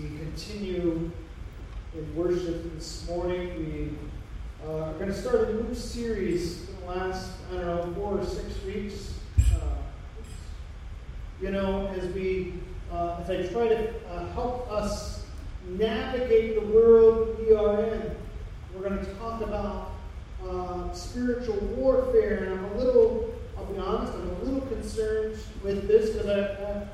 we continue in worship this morning. We are going to start a new series in the last, 4 or 6 weeks. As I try to help us navigate the world we are in, we're going to talk about spiritual warfare, and I'll be honest, I'm a little concerned with this because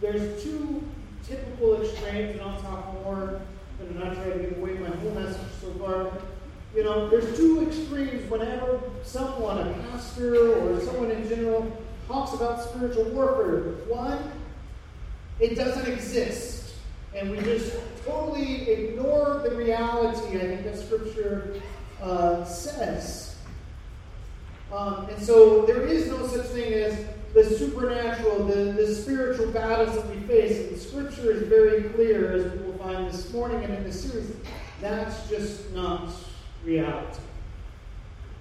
there's two typical extremes, and I'll talk more, and I'm not trying to give away my whole message so far. There's two extremes whenever someone, a pastor or someone in general, talks about spiritual warfare. One, it doesn't exist, and we just totally ignore the reality, I think, that Scripture says. And so there is no such thing as the supernatural, the spiritual battles that we face. And the Scripture is very clear, as we will find this morning and in this series, that's just not reality.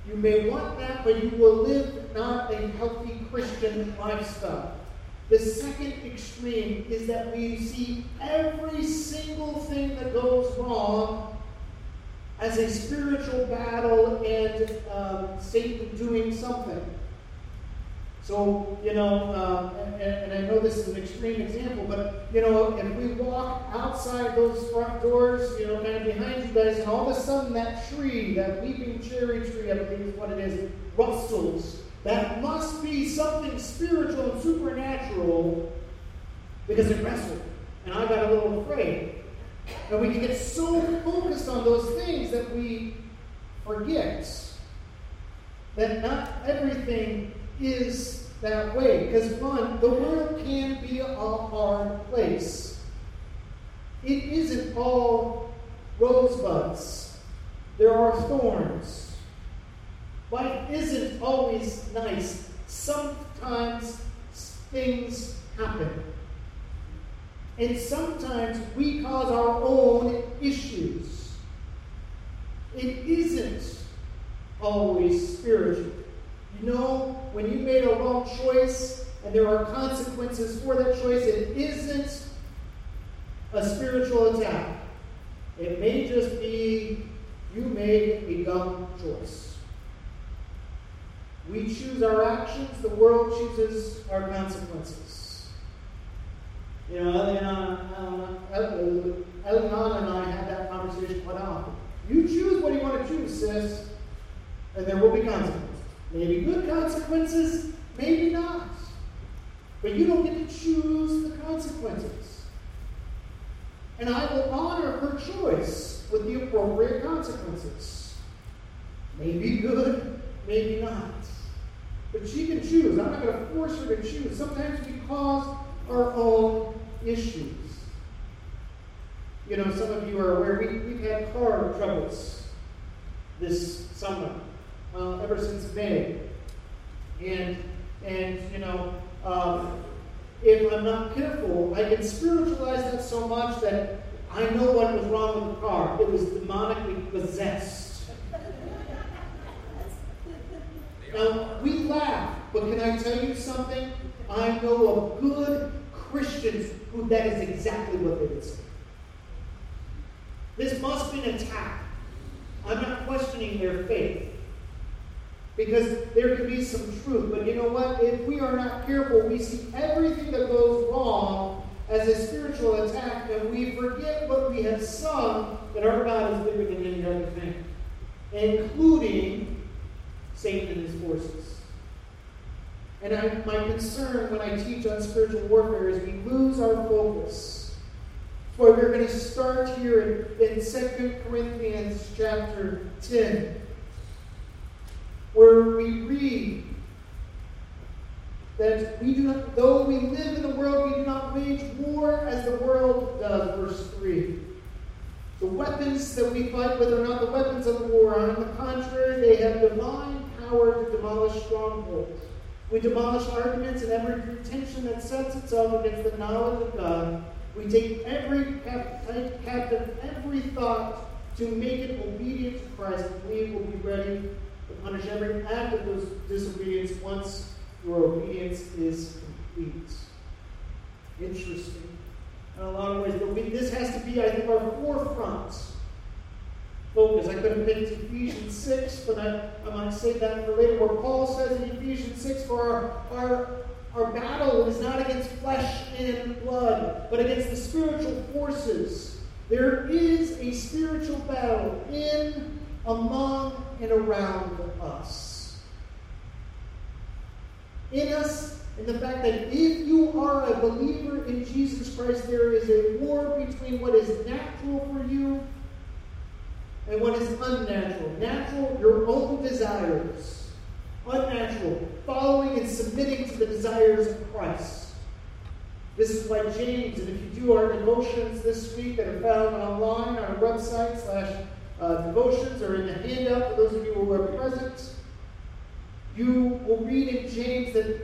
You may want that, but you will live not a healthy Christian lifestyle. The second extreme is that we see every single thing that goes wrong as a spiritual battle and Satan doing something. So, and I know this is an extreme example, but, if we walk outside those front doors, kind of behind you guys, and all of a sudden that tree, that weeping cherry tree, I believe is what it is, rustles. That must be something spiritual and supernatural because it wrestled. And I got a little afraid. And we can get so focused on those things that we forget that not everything is that way. Because one, the world can be a hard place. It isn't all rosebuds. There are thorns. Life isn't always nice. Sometimes things happen. And sometimes we cause our own issues. It isn't always spiritual. When you made a wrong choice and there are consequences for that choice, it isn't a spiritual attack. It may just be you made a dumb choice. We choose our actions, the world chooses our consequences. Eliana and I had that conversation quite often. You choose what you want to choose, sis, and there will be consequences. Maybe good consequences, maybe not. But you don't get to choose the consequences. And I will honor her choice with the appropriate consequences. Maybe good, maybe not. But she can choose. I'm not going to force her to choose. Sometimes we cause our own issues. Some of you are aware we've had car troubles this summer. Ever since May, if I'm not careful, I can spiritualize that so much that I know what was wrong with the car. It was demonically possessed. Now we laugh, but can I tell you something? I know of good Christians who that is exactly what they would say. This must be an attack. I'm not questioning their faith. Because there could be some truth. But you know what? If we are not careful, we see everything that goes wrong as a spiritual attack, and we forget what we have sung, that our God is bigger than any other thing, including Satan and his forces. And my concern when I teach on spiritual warfare is we lose our focus. So we're going to start here in 2 Corinthians chapter 10. Where we read that though we live in the world, we do not wage war as the world does, verse 3. The weapons that we fight with are not the weapons of war. On the contrary, they have divine power to demolish strongholds. We demolish arguments and every pretension that sets itself against the knowledge of God. We take every captive, every thought to make it obedient to Christ. We will be ready to punish every act of disobedience once your obedience is complete. Interesting. in a lot of ways. But this has to be, I think, our forefront focus. I could have picked Ephesians 6, but I might save that for later, where Paul says in Ephesians 6, for our battle is not against flesh and blood, but against the spiritual forces. There is a spiritual battle in, among, and around us. In us, and the fact that if you are a believer in Jesus Christ, there is a war between what is natural for you and what is unnatural. Natural, your own desires. Unnatural, following and submitting to the desires of Christ. This is why James, and if you do our devotions this week that are found online on our website /devotions or in the handout for those of you who are present, you will read in James that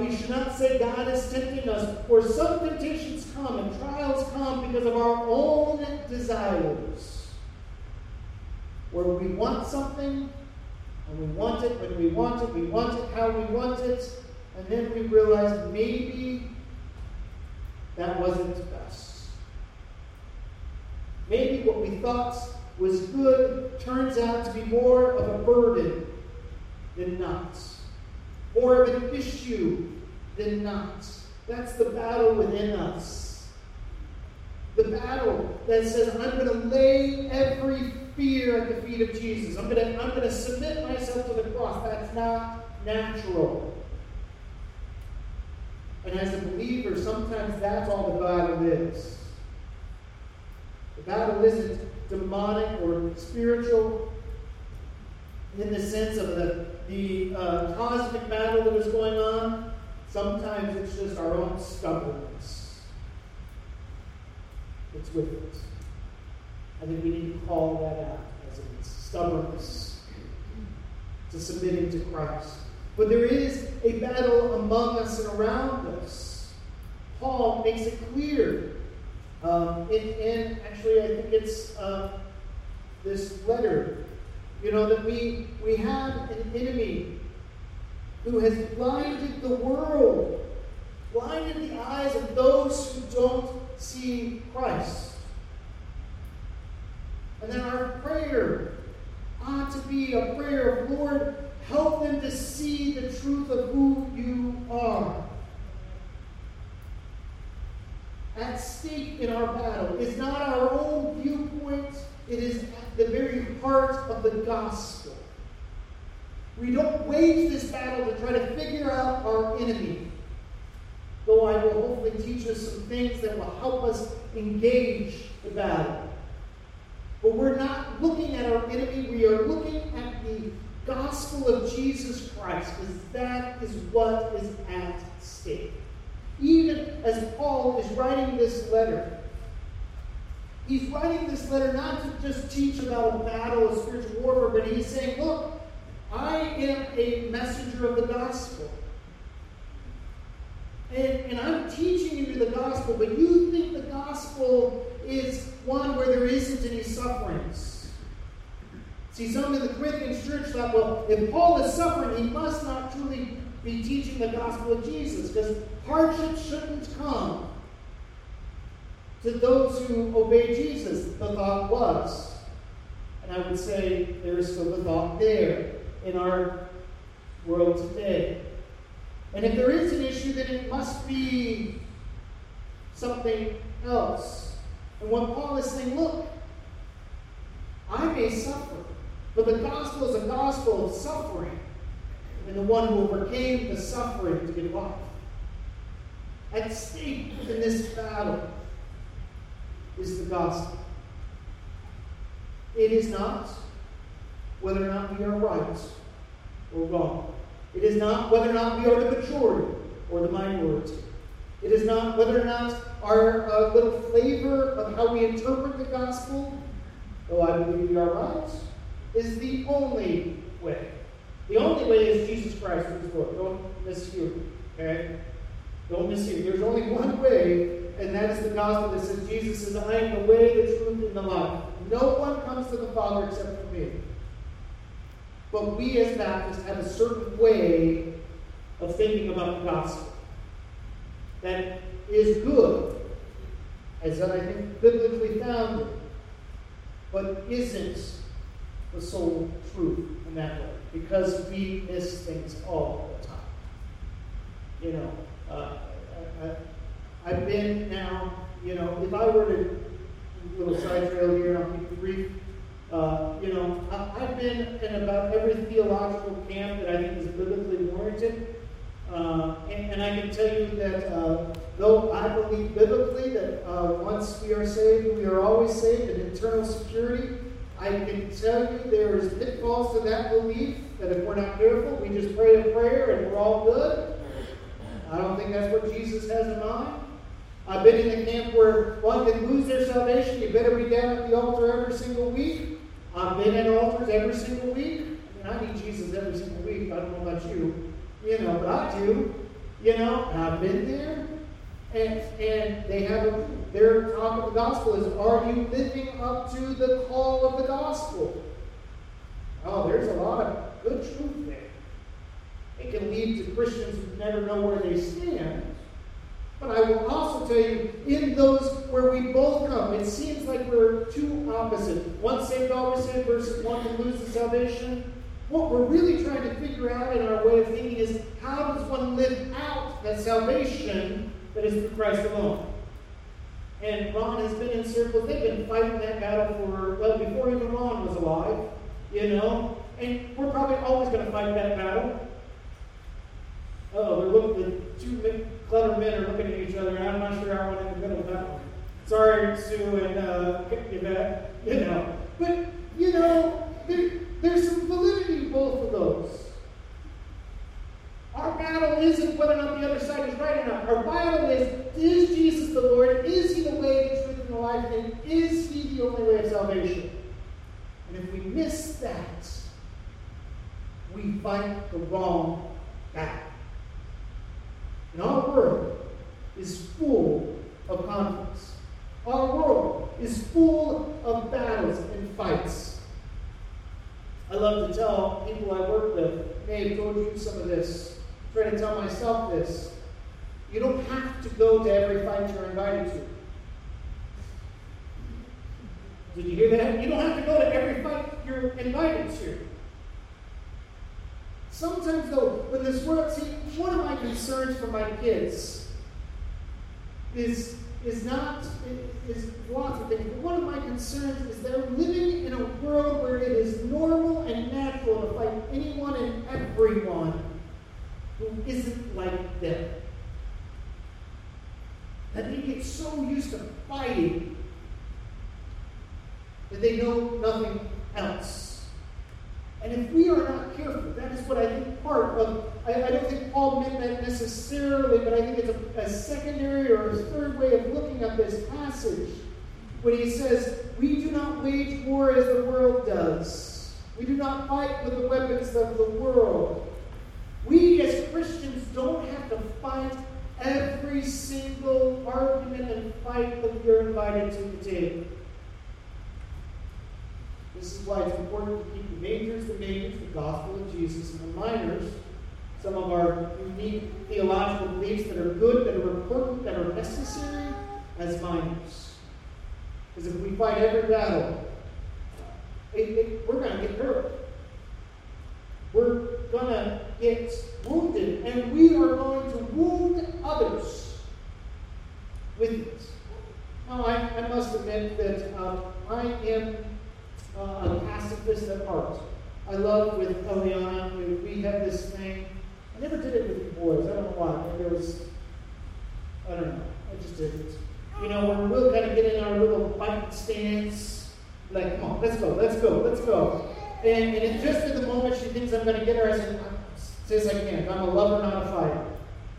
we should not say God is tempting us, for some temptations come and trials come because of our own desires, where we want something and we want it when we want it how we want it, and then we realize maybe that wasn't best. Maybe what we thought was good turns out to be more of a burden than not. More of an issue than not. That's the battle within us. The battle that says, I'm going to lay every fear at the feet of Jesus. I'm going to submit myself to the cross. That's not natural. And as a believer, sometimes that's all the battle is. The battle isn't demonic or spiritual in the sense of the cosmic battle that is going on. Sometimes it's just our own stubbornness. It's with us. I think we need to call that out as it is. Stubbornness to submitting to Christ. But there is a battle among us and around us. Paul makes it clear. And actually, I think it's this letter. You know, that we have an enemy who has blinded the world. Blinded the eyes of those who don't see Christ. And then our prayer ought to be a prayer of, Lord, help them to see the truth of who you are. At stake in our battle is not our own viewpoint. It is at the very heart of the gospel. We don't wage this battle to try to figure out our enemy. Though I will hopefully teach us some things that will help us engage the battle. But we're not looking at our enemy. We are looking at the gospel of Jesus Christ, because that is what is at stake. Even as Paul is writing this letter, he's writing this letter not to just teach about a battle of spiritual warfare, but he's saying, look, I am a messenger of the gospel. And I'm teaching you the gospel, but you think the gospel is one where there isn't any sufferings. See, some in the Corinthian church thought, well, if Paul is suffering, he must not truly be teaching the gospel of Jesus, because hardship shouldn't come to those who obey Jesus, the thought was. And I would say there is still the thought there in our world today. And if there is an issue, then it must be something else. And what Paul is saying, look, I may suffer. But the gospel is a gospel of suffering, and the one who overcame the suffering to get life. At stake in this battle is the gospel. It is not whether or not we are right or wrong. It is not whether or not we are the majority or the minority. It is not whether or not our little flavor of how we interpret the gospel, though I believe we are right, is the only way. The only way is Jesus Christ who's Lord. Don't mishear me, okay? Don't mishear me. There's only one way, and that is the gospel that says, Jesus says, I am the way, the truth, and the life. No one comes to the Father except for me. But we as Baptists have a certain way of thinking about the gospel that is good, as I think biblically founded, but isn't the sole truth in that way, because we miss things all the time. You know, I've been now, you know, if I were to, little side trail here, I'll keep it brief. You know, I've been in about every theological camp that I think is biblically warranted. And I can tell you that though I believe biblically that once we are saved, we are always saved, and eternal security, I can tell you there is pitfalls to that belief, that if we're not careful, we just pray a prayer and we're all good. I don't think that's what Jesus has in mind. I've been in the camp where one can lose their salvation. You better be down at the altar every single week. I've been at altars every single week. I mean, I need Jesus every single week. I don't know about you. You know, but I do. You know, I've been there. And they have their talk of the gospel is, are you living up to the call of the gospel? Oh, there's a lot of good truth there. It can lead to Christians who never know where they stand. But I will also tell you, in those where we both come, it seems like we're two opposite. One saved, always saved, versus one to lose the salvation. What we're really trying to figure out in our way of thinking is, how does one live out that salvation that is through Christ alone? And Ron has been in circles. They've been fighting that battle for, well, before even Ron was alive, you know. And we're probably always going to fight that battle. The two clever men are looking at each other, and I'm not sure I want in the middle of that one. Sorry, Sue and Yvette, you know. But, you know, there's some validity in both of those. Our battle isn't whether or not the other side is right or not. Our battle is Jesus the Lord? Is He the way, the truth, and the life? And is He the only way of salvation? And if we miss that, we fight the wrong battle. And our world is full of conflicts. Our world is full of battles and fights. I love to tell people I work with, hey, go do some of this. I try to tell myself this. You don't have to go to every fight you're invited to. Did you hear that? You don't have to go to every fight you're invited to. Sometimes, though, when this world, see, one of my concerns for my kids is lots of things, but one of my concerns is they're living in a world where it is normal and natural to fight anyone and everyone who isn't like them. That they get so used to fighting that they know nothing else. And if we are not careful, that is what I think part of, I don't think Paul meant that necessarily, but I think it's a secondary or a third way of looking at this passage. When he says, we do not wage war as the world does. We do not fight with the weapons of the world. We as Christians don't have to fight every single argument and fight that you're invited to the table. This is why it's important to keep the majors, the gospel of Jesus, and the minors, some of our unique theological beliefs that are good, that are important, that are necessary, as minors. Because if we fight every battle, we're going to get hurt. We're going to get wounded, and we are going to wound others with it. Now, I must admit that I am a pacifist at heart. I love with Eliana, we have this thing. I never did it with the boys. I don't know why. Maybe it was, I don't know. I just did it. You know, when we're kind of get in our little fight stance, like, come on, let's go. And just at the moment she thinks I'm going to get her, I said, sis, I can't. I'm a lover, not a fighter.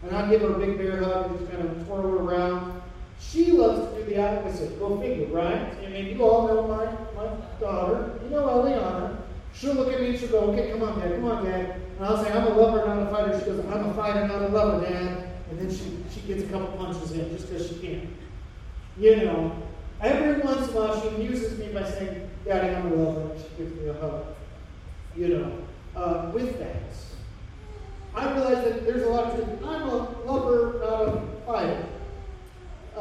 And I give her a big bear hug and just kind of twirl her around. She loves to do the opposite. Go figure, right? I mean, you all know my daughter. You know Eliana. She'll look at me and she'll go, okay, come on, Dad. And I'll say, I'm a lover, not a fighter. She goes, I'm a fighter, not a lover, Dad. And then she gets a couple punches in just because she can. You know, every once in a while she amuses me by saying, Daddy, I'm a lover. And she gives me a hug. You know, with that, I realize that there's a lot of truth. I'm a lover, not a fighter.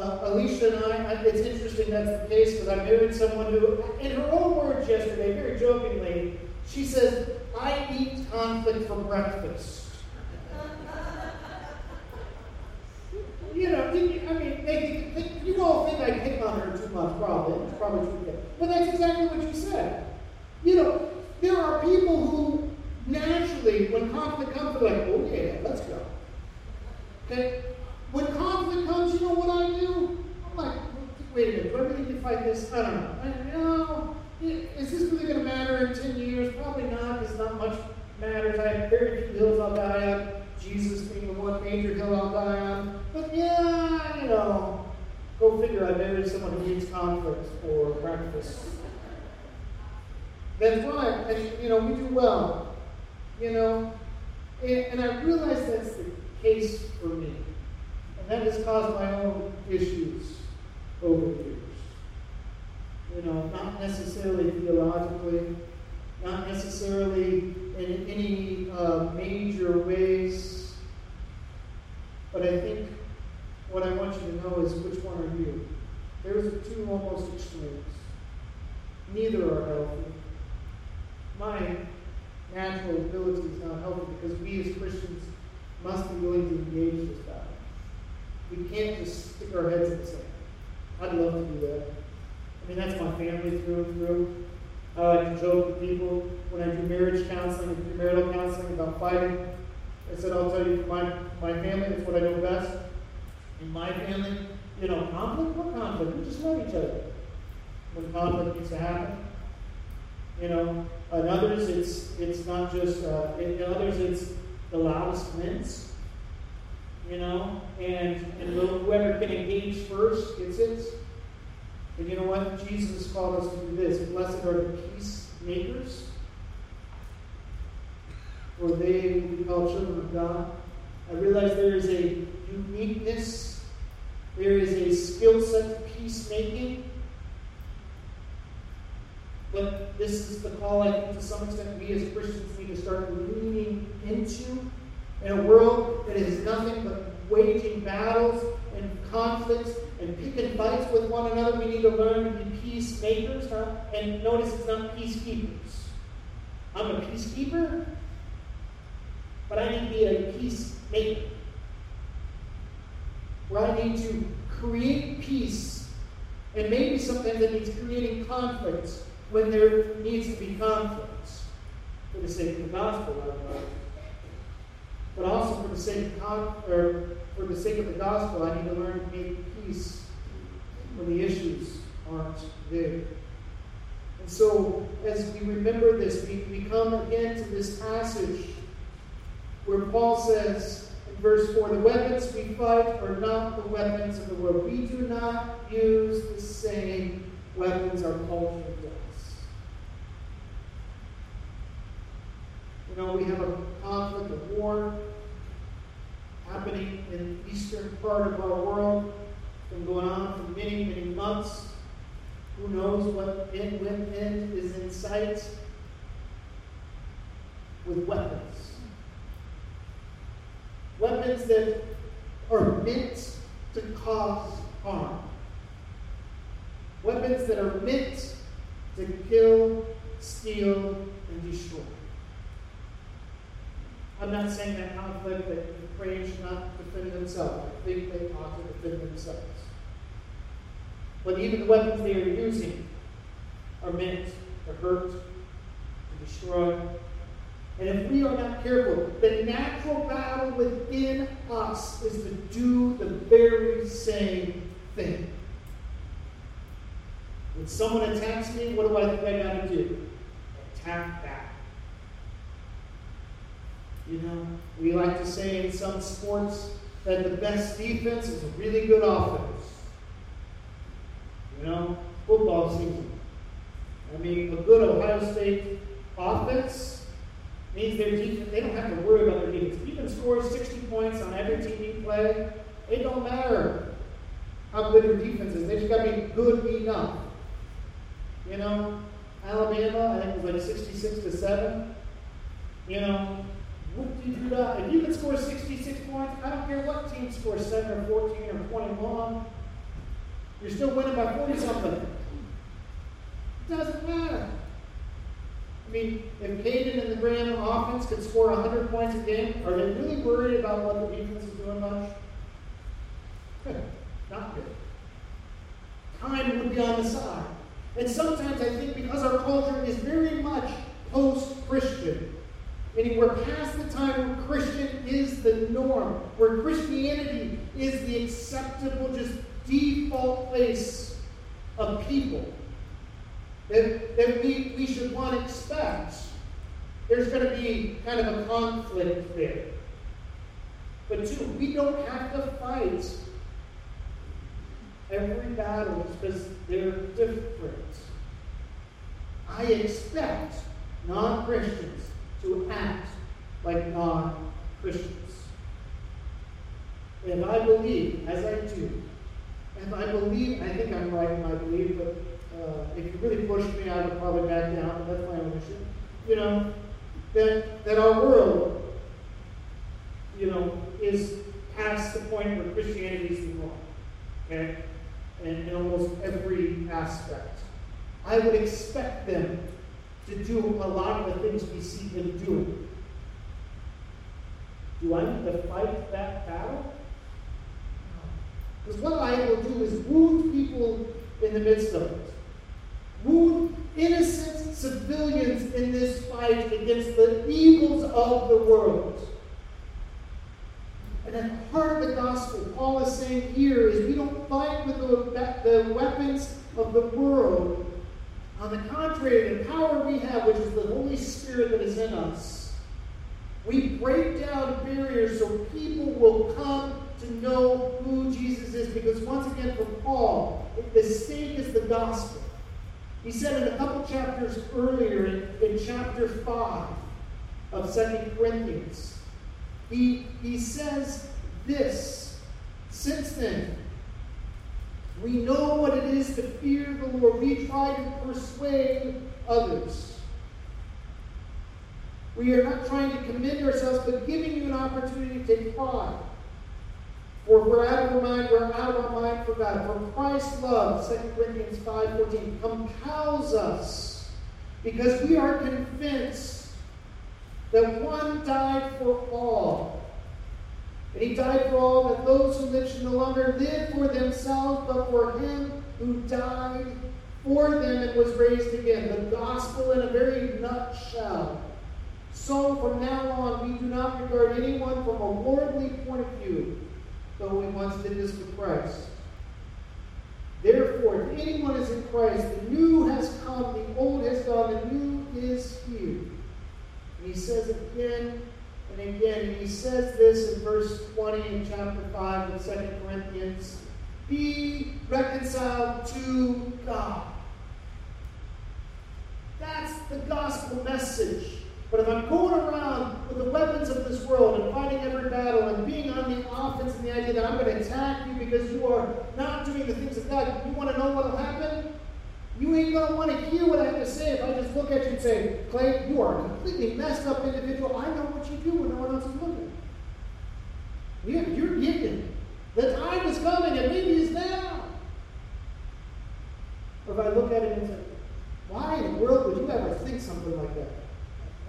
Alicia and I, it's interesting that's the case because I married someone who, in her own words yesterday, very jokingly, she says, "I eat conflict for breakfast." You know, I mean, you don't think I pick on her too much, probably. It's probably true. But that's exactly what you said. You know, there are people who naturally, when conflict comes, they're like, "Oh yeah, let's go." Okay? When conflict comes, you know what I do? I'm like, "Wait a minute, do I really need to fight this? I don't know. Is this really going to matter in 10 years? Probably not, because not much matters. I have very few hills I'll die on, Jesus being the one major hill I'll die on. But yeah, you know, go figure, I married someone who needs conflict for breakfast." That's right, and you know, we do well. You know, and I realize that's the case for me. And that has caused my own issues over the years. You know, not necessarily theologically, not necessarily in any major ways, but I think what I want you to know is which one are you? There's two almost extremes. Neither are healthy. My natural ability is not healthy because we as Christians must be willing to engage this battle. We can't just stick our heads in the sand. I'd love to do that. I mean, that's my family through and through. I like to joke with people when I do marriage counseling and premarital counseling about fighting. I said, I'll tell you, my family, it's what I know best. In my family, you know, conflict? What conflict? We just love each other when conflict needs to happen. You know, in others, it's not just, in others, it's the loudest wins. You know, and whoever can engage first gets it. But you know what? Jesus called us to do this. Blessed are the peacemakers, for they will be called children of God. I realize there is a uniqueness. There is a skill set to peacemaking. But this is the call I think to some extent we as Christians need to start leaning into in a world that is nothing but waging battles and conflicts and picking fights with one another. We need to learn to be peacemakers, huh? And notice it's not peacekeepers. I'm a peacekeeper, but I need to be a peacemaker. Where I need to create peace, and maybe sometimes that means creating conflicts when there needs to be conflicts for the sake of the gospel, but also for the sake of for the sake of the gospel, I need to learn to make peace when the issues aren't there. And so, as we remember this, we come again to this passage where Paul says in verse 4, "The weapons we fight are not the weapons of the world. We do not use the same weapons our culture does." You know, we have a conflict of war happening in the eastern part of our world. It's been going on for many, many months. Who knows what end is in sight? With weapons. Weapons that are meant to cause harm. Weapons that are meant to kill, steal, and destroy. I'm not saying that conflict that Ukraine should not defend themselves. I think they ought to defend themselves. But even the weapons they are using are meant to hurt, to destroy. And if we are not careful, the natural battle within us is to do the very same thing. When someone attacks me, what do I think I got to do? Attack back. You know, we like to say in some sports that the best defense is a really good offense. You know, football season. I mean, a good Ohio State offense means their defense, they don't have to worry about their defense. If you can score 60 points on every team you play, it don't matter how good your defense is. They just got to be good enough. You know, Alabama, I think it was like 66-7. You know, if you can score 66 points, I don't care what team scores 7 or 14 or 21. You're still winning by 40-something. It doesn't matter. I mean, if Caden and the Graham offense could score 100 points a game, are they really worried about what the defense is doing much? Good. Not good. Time would be on the side. And sometimes I think because our culture is very much post-Christian, meaning we're past the time where Christian is the norm, where Christianity is the acceptable, just default place of people that we should want to expect. There's going to be kind of a conflict there. But two, we don't have to fight every battle because they're different. I expect non-Christians to act like non-Christians. And I believe, as I do, and I believe, I think I'm right in my belief, but if you really pushed me, I would probably back down, but that's my own issue, that our world, is past the point where Christianity is the norm, okay? And in almost every aspect. I would expect them to do a lot of the things we see them doing. Do I need to fight that battle? No. Because what I will do is wound people in the midst of it. Wound innocent civilians in this fight against the evils of the world. And at the heart of the gospel, Paul is saying here is we don't fight with the weapons of the world. On the contrary, the power we have, which is the Holy Spirit that is in us, we break down barriers so people will come to know who Jesus is. Because once again, for Paul, the stake is the gospel. He said in a couple chapters earlier, in chapter 5 of 2 Corinthians, he says this, since then, we know what it is to fear the Lord. We try to persuade others. We are not trying to commend ourselves, but giving you an opportunity to take pride. For we're out of our mind, for God. For Christ's love, 2 Corinthians 5:14, compels us because we are convinced that one died for all. And he died for all, that those who live should no longer live for themselves, but for him who died for them and was raised again. The gospel in a very nutshell. So from now on, we do not regard anyone from a worldly point of view, though we once did this with Christ. Therefore, if anyone is in Christ, the new has come, the old has gone, the new is here. And he says again, and again, he says this in verse 20 in chapter 5 of 2 Corinthians, be reconciled to God. That's the gospel message. But if I'm going around with the weapons of this world and fighting every battle and being on the offense and the idea that I'm going to attack you because you are not doing the things of God, you want to know what will happen? You ain't going to want to hear what I have to say if I just look at you and say, Clay, you are a completely messed up individual. I know what you do when no one else is looking. You're gifted. The time is coming, and maybe it's now. Or if I look at it and say, why in the world would you ever think something like that?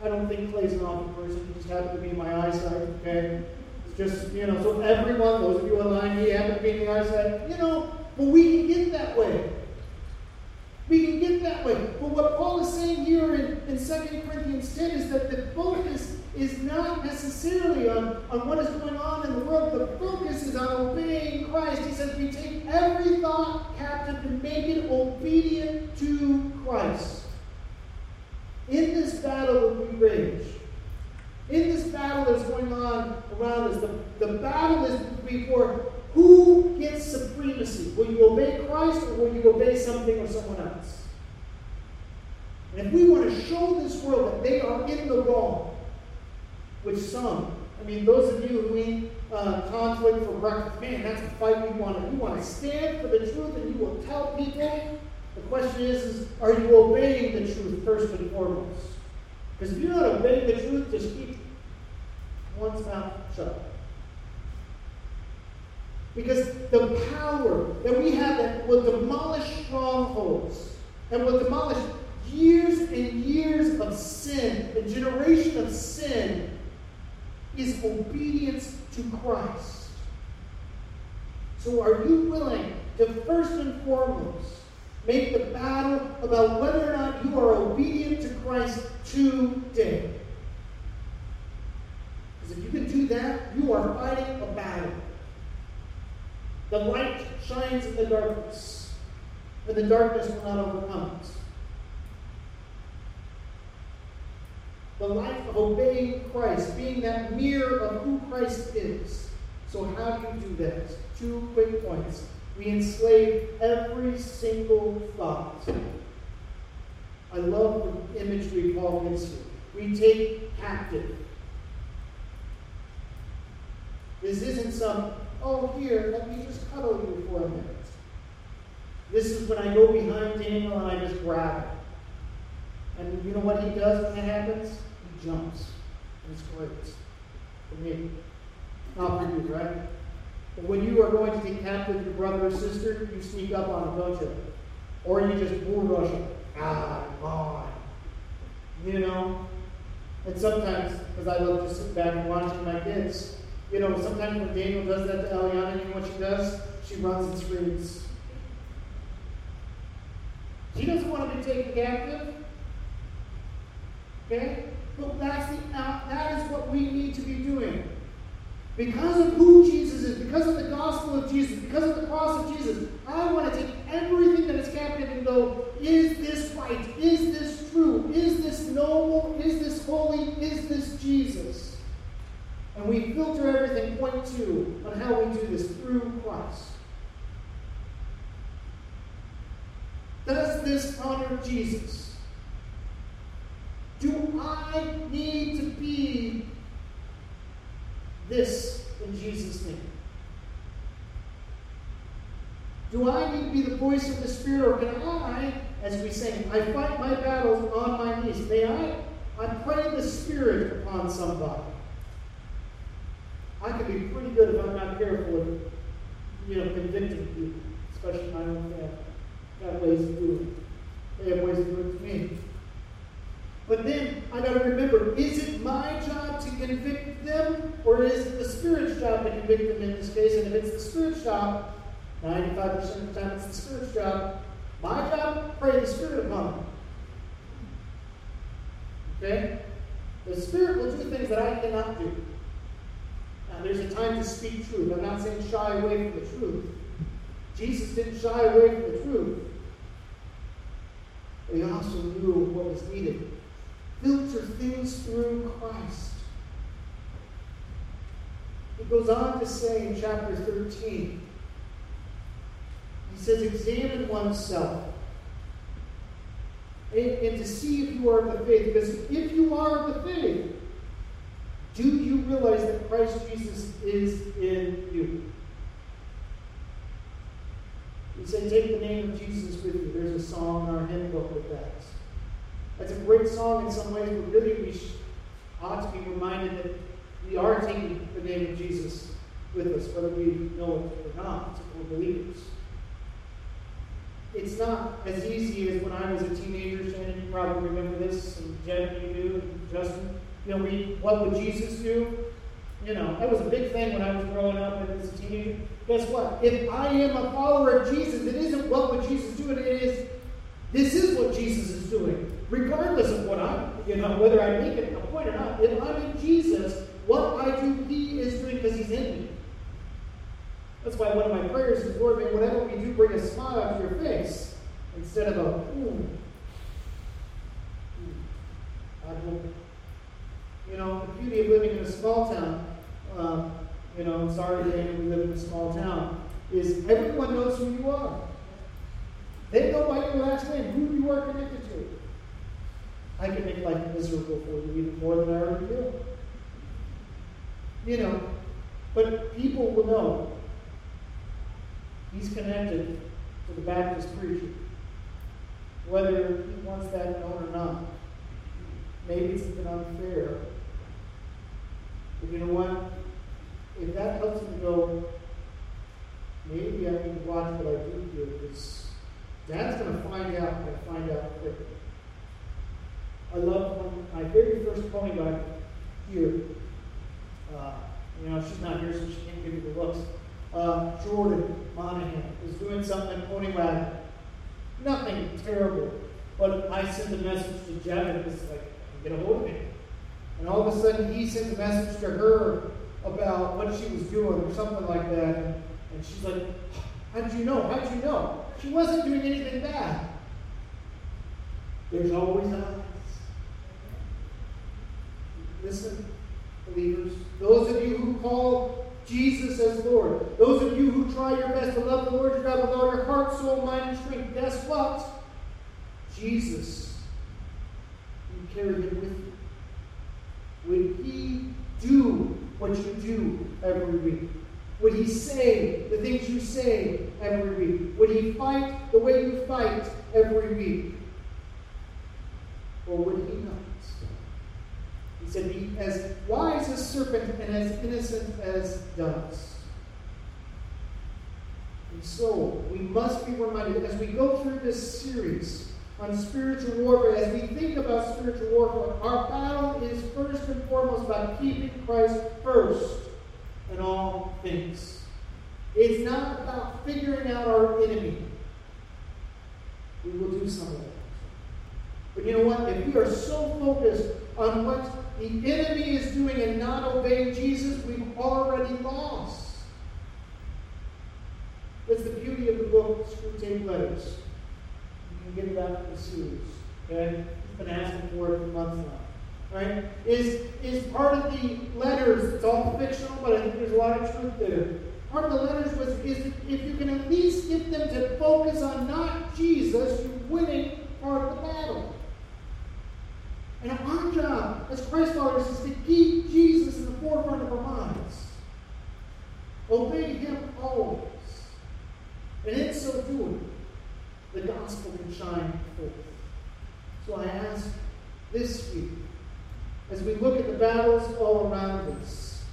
I don't think Clay's an awful person. He just happened to be in my eyesight, okay? It's just, so everyone, those of you online, he happened to be in your eyesight. But we can get that way. We can get that way. But what Paul is saying here in 2 Corinthians 10 is that the focus is not necessarily on what is going on in the world. The focus is on obeying Christ. He says we take every thought captive to make it obedient to Christ. In this battle that we rage, in this battle that's going on around us, the battle is before who gets supremacy? Will you obey Christ or will you obey something or someone else? And if we want to show this world that they are in the wrong, which some, those of you who need conflict for breakfast, man, that's a fight we want. We want to stand for the truth and you will tell people. The question is are you obeying the truth first and foremost? Because if you're not obeying the truth, just keep one's mouth shut. Because the power that we have that will demolish strongholds and will demolish years and years of sin, a generation of sin, is obedience to Christ. So are you willing to first and foremost make the battle about whether or not you are obedient to Christ today? Because if you can do that, you are fighting a battle. The light shines in the darkness, and the darkness will not overcome it. The life of obeying Christ, being that mirror of who Christ is. So how do you do that? 2 quick points. We enslave every single thought. I love the imagery Paul gives here. We take captive. This isn't some, oh, here, let me just cuddle you for a minute. This is when I go behind Daniel and I just grab him. And you know what he does when that happens? He jumps. And it's great. For me. Not for you, right? But when you are going to take captive your brother or sister, you sneak up on them, don't you? Or you just bull rush them. Ah, God. You know? And sometimes, because I love to sit back and watch my kids, you know, sometimes when Daniel does that to Eliana, you know what she does? She runs and screams. She doesn't want to be taken captive. Okay? But that is what we need to be doing. Because of who Jesus is, because of the gospel of Jesus, because of the cross of Jesus, I want to take everything that is captive and go, is this right? Is this true? Is this noble? Is this holy? Is this Jesus? And we filter everything, point two, on how we do this through Christ. Does this honor Jesus? Do I need to be this in Jesus' name? Do I need to be the voice of the Spirit, or can I, as we sing, I fight my battles on my knees? May I pray the Spirit upon somebody? I can be pretty good if I'm not careful of, convicting people, especially my own family. I've got ways to do it. They have ways to do it to me. But then I got to remember, is it my job to convict them, or is it the Spirit's job to convict them in this case? And if it's the Spirit's job, 95% of the time it's the Spirit's job. My job, pray the Spirit upon them. Okay? The Spirit will do things that I cannot do. Now, there's a time to speak truth. I'm not saying shy away from the truth. Jesus didn't shy away from the truth. But he also knew what was needed. Filter things through Christ. He goes on to say in chapter 13, he says, examine oneself and to see if you are of the faith. Because if you are of the faith, do you realize that Christ Jesus is in you? He said, take the name of Jesus with you. There's a song in our hymn book with that. That's a great song in some ways, but really we ought to be reminded that we are taking the name of Jesus with us, whether we know it or not, or believers. It's not as easy as when I was a teenager. Shannon, you probably remember this, and Jed, you knew, and Justin. What would Jesus do? That was a big thing when I was growing up and as a teenager. Guess what? If I am a follower of Jesus, it isn't what would Jesus do, it is, this is what Jesus is doing. Regardless of what whether I make it a point or not, if I'm in Jesus, what I do, he is doing because he's in me. That's why one of my prayers is, Lord, may whatever we do bring a smile out of your face instead of a, I hope. The beauty of living in a small town, sorry, Daniel, we live in a small town, is everyone knows who you are. They know by your last name who you are connected to. I can make life miserable for you even more than I already do. But people will know he's connected to the Baptist preacher, whether he wants that known or not. Maybe it's even unfair. But you know what? If that helps me go, here. She's not here, so she can't give you the looks. Jordan Monaghan is doing something anyway. Nothing terrible. But I send a message to Jed and it's like, get a hold of me. And all of a sudden he sends a message to her about what she was doing or something like that. And she's like, How'd you know? She wasn't doing anything bad. There's always eyes. Listen, believers, those of you who call Jesus as Lord, those of you who try your best to love the Lord your God with all your heart, soul, mind, and strength, guess what? Jesus, you carry him with you. Would he do what you do every week? Would he say the things you say every week? Would he fight the way you fight every week? Or would he not? He said, be as wise as serpent and as innocent as doves. And so, we must be reminded, as we go through this series on spiritual warfare, as we think about spiritual warfare, our battle is first and foremost about keeping Christ first in all things. It's not about figuring out our enemy. We will do some of that. But you know what? If we are so focused on what the enemy is doing and not obeying Jesus, we've already lost. That's the beauty of the book, Screwtape Letters. You can get that in the series. Okay? I've been asking for it for months now. Right? Is part of the letters, it's all fictional, but I think there's a lot of truth there. Part of the letters was, is if you can at least get them to focus on not Jesus, you're winning part of the battle. And our job as Christ followers is to keep Jesus in the forefront of our minds. Obey him always. And in so doing, the gospel can shine forth. So I ask this week, as we look at the battles all around us,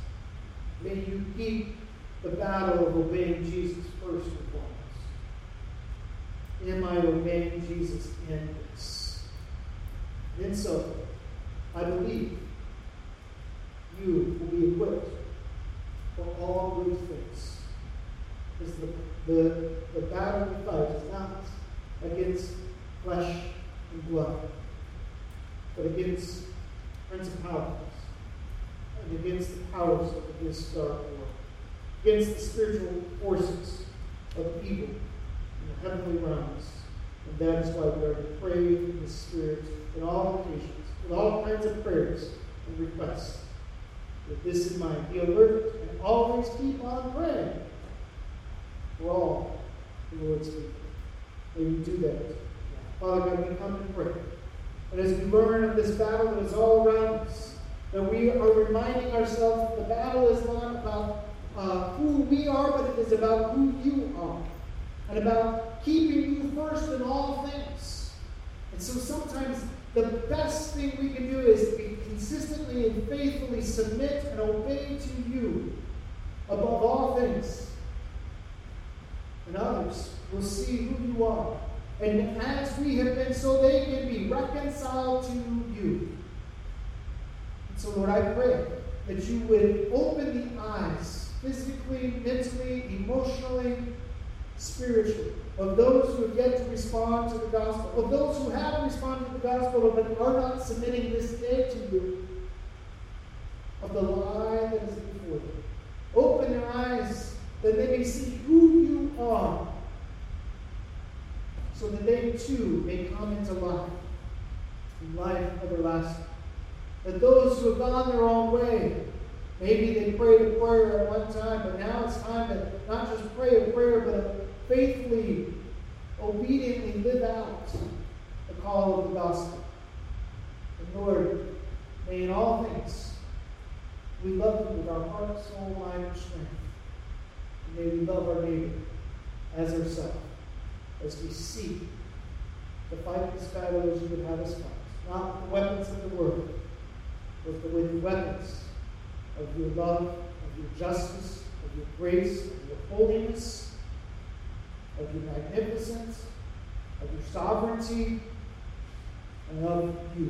may you keep the battle of obeying Jesus first and foremost. Am I obeying Jesus in this? And so, I believe you will be equipped for all good things. Because the battle we fight is not against flesh and blood, but against principalities, and against the powers of this dark world, against the spiritual forces of evil in the heavenly realms. And that is why we are to pray in the Spirit in all occasions, with all kinds of prayers and requests. With this in mind, be alert and always keep on praying for all the Lord's people. May you do that. Father God, we come and pray. And as we learn of this battle that is all around us, that we are reminding ourselves that the battle is not about who we are, but it is about who you are, and about keeping you first in all things. And so sometimes the best thing we can do is be consistently and faithfully submit and obey to you above all things. And others will see who you are. And as we have been, so they can be reconciled to you. And so, Lord, I pray that you would open the eyes, physically, mentally, emotionally, spiritually, of those who have yet to respond to the gospel, of those who have responded to the gospel but are not submitting this day to you, of the lie that is before them. Open their eyes that they may see who you are, so that they too may come into life, and life everlasting. That those who have gone their own way, maybe they prayed a prayer at one time, but now it's time to not just pray a prayer, but faithfully, obediently live out the call of the gospel. And Lord, may in all things we love you with our heart, soul, mind, and strength. And may we love our neighbor as ourselves, as we seek to fight this battle as you would have us fight. Not with the weapons of the world, but with the weapons of your love, of your justice, of your grace, of your holiness, of your magnificence, of your sovereignty, and of you.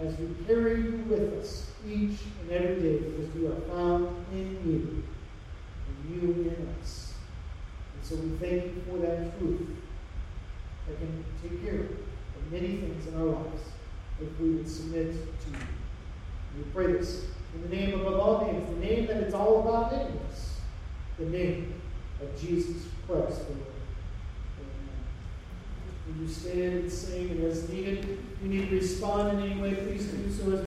as we carry you with us each and every day, because we are found in you and you in us. And so we thank you for that truth that can take care of many things in our lives if we would submit to you. We pray this in the name above all names, the name that it's all about in us, the name of Jesus Christ, the Lord. When you stand and sing, and as needed, you need to respond in any way, please do so.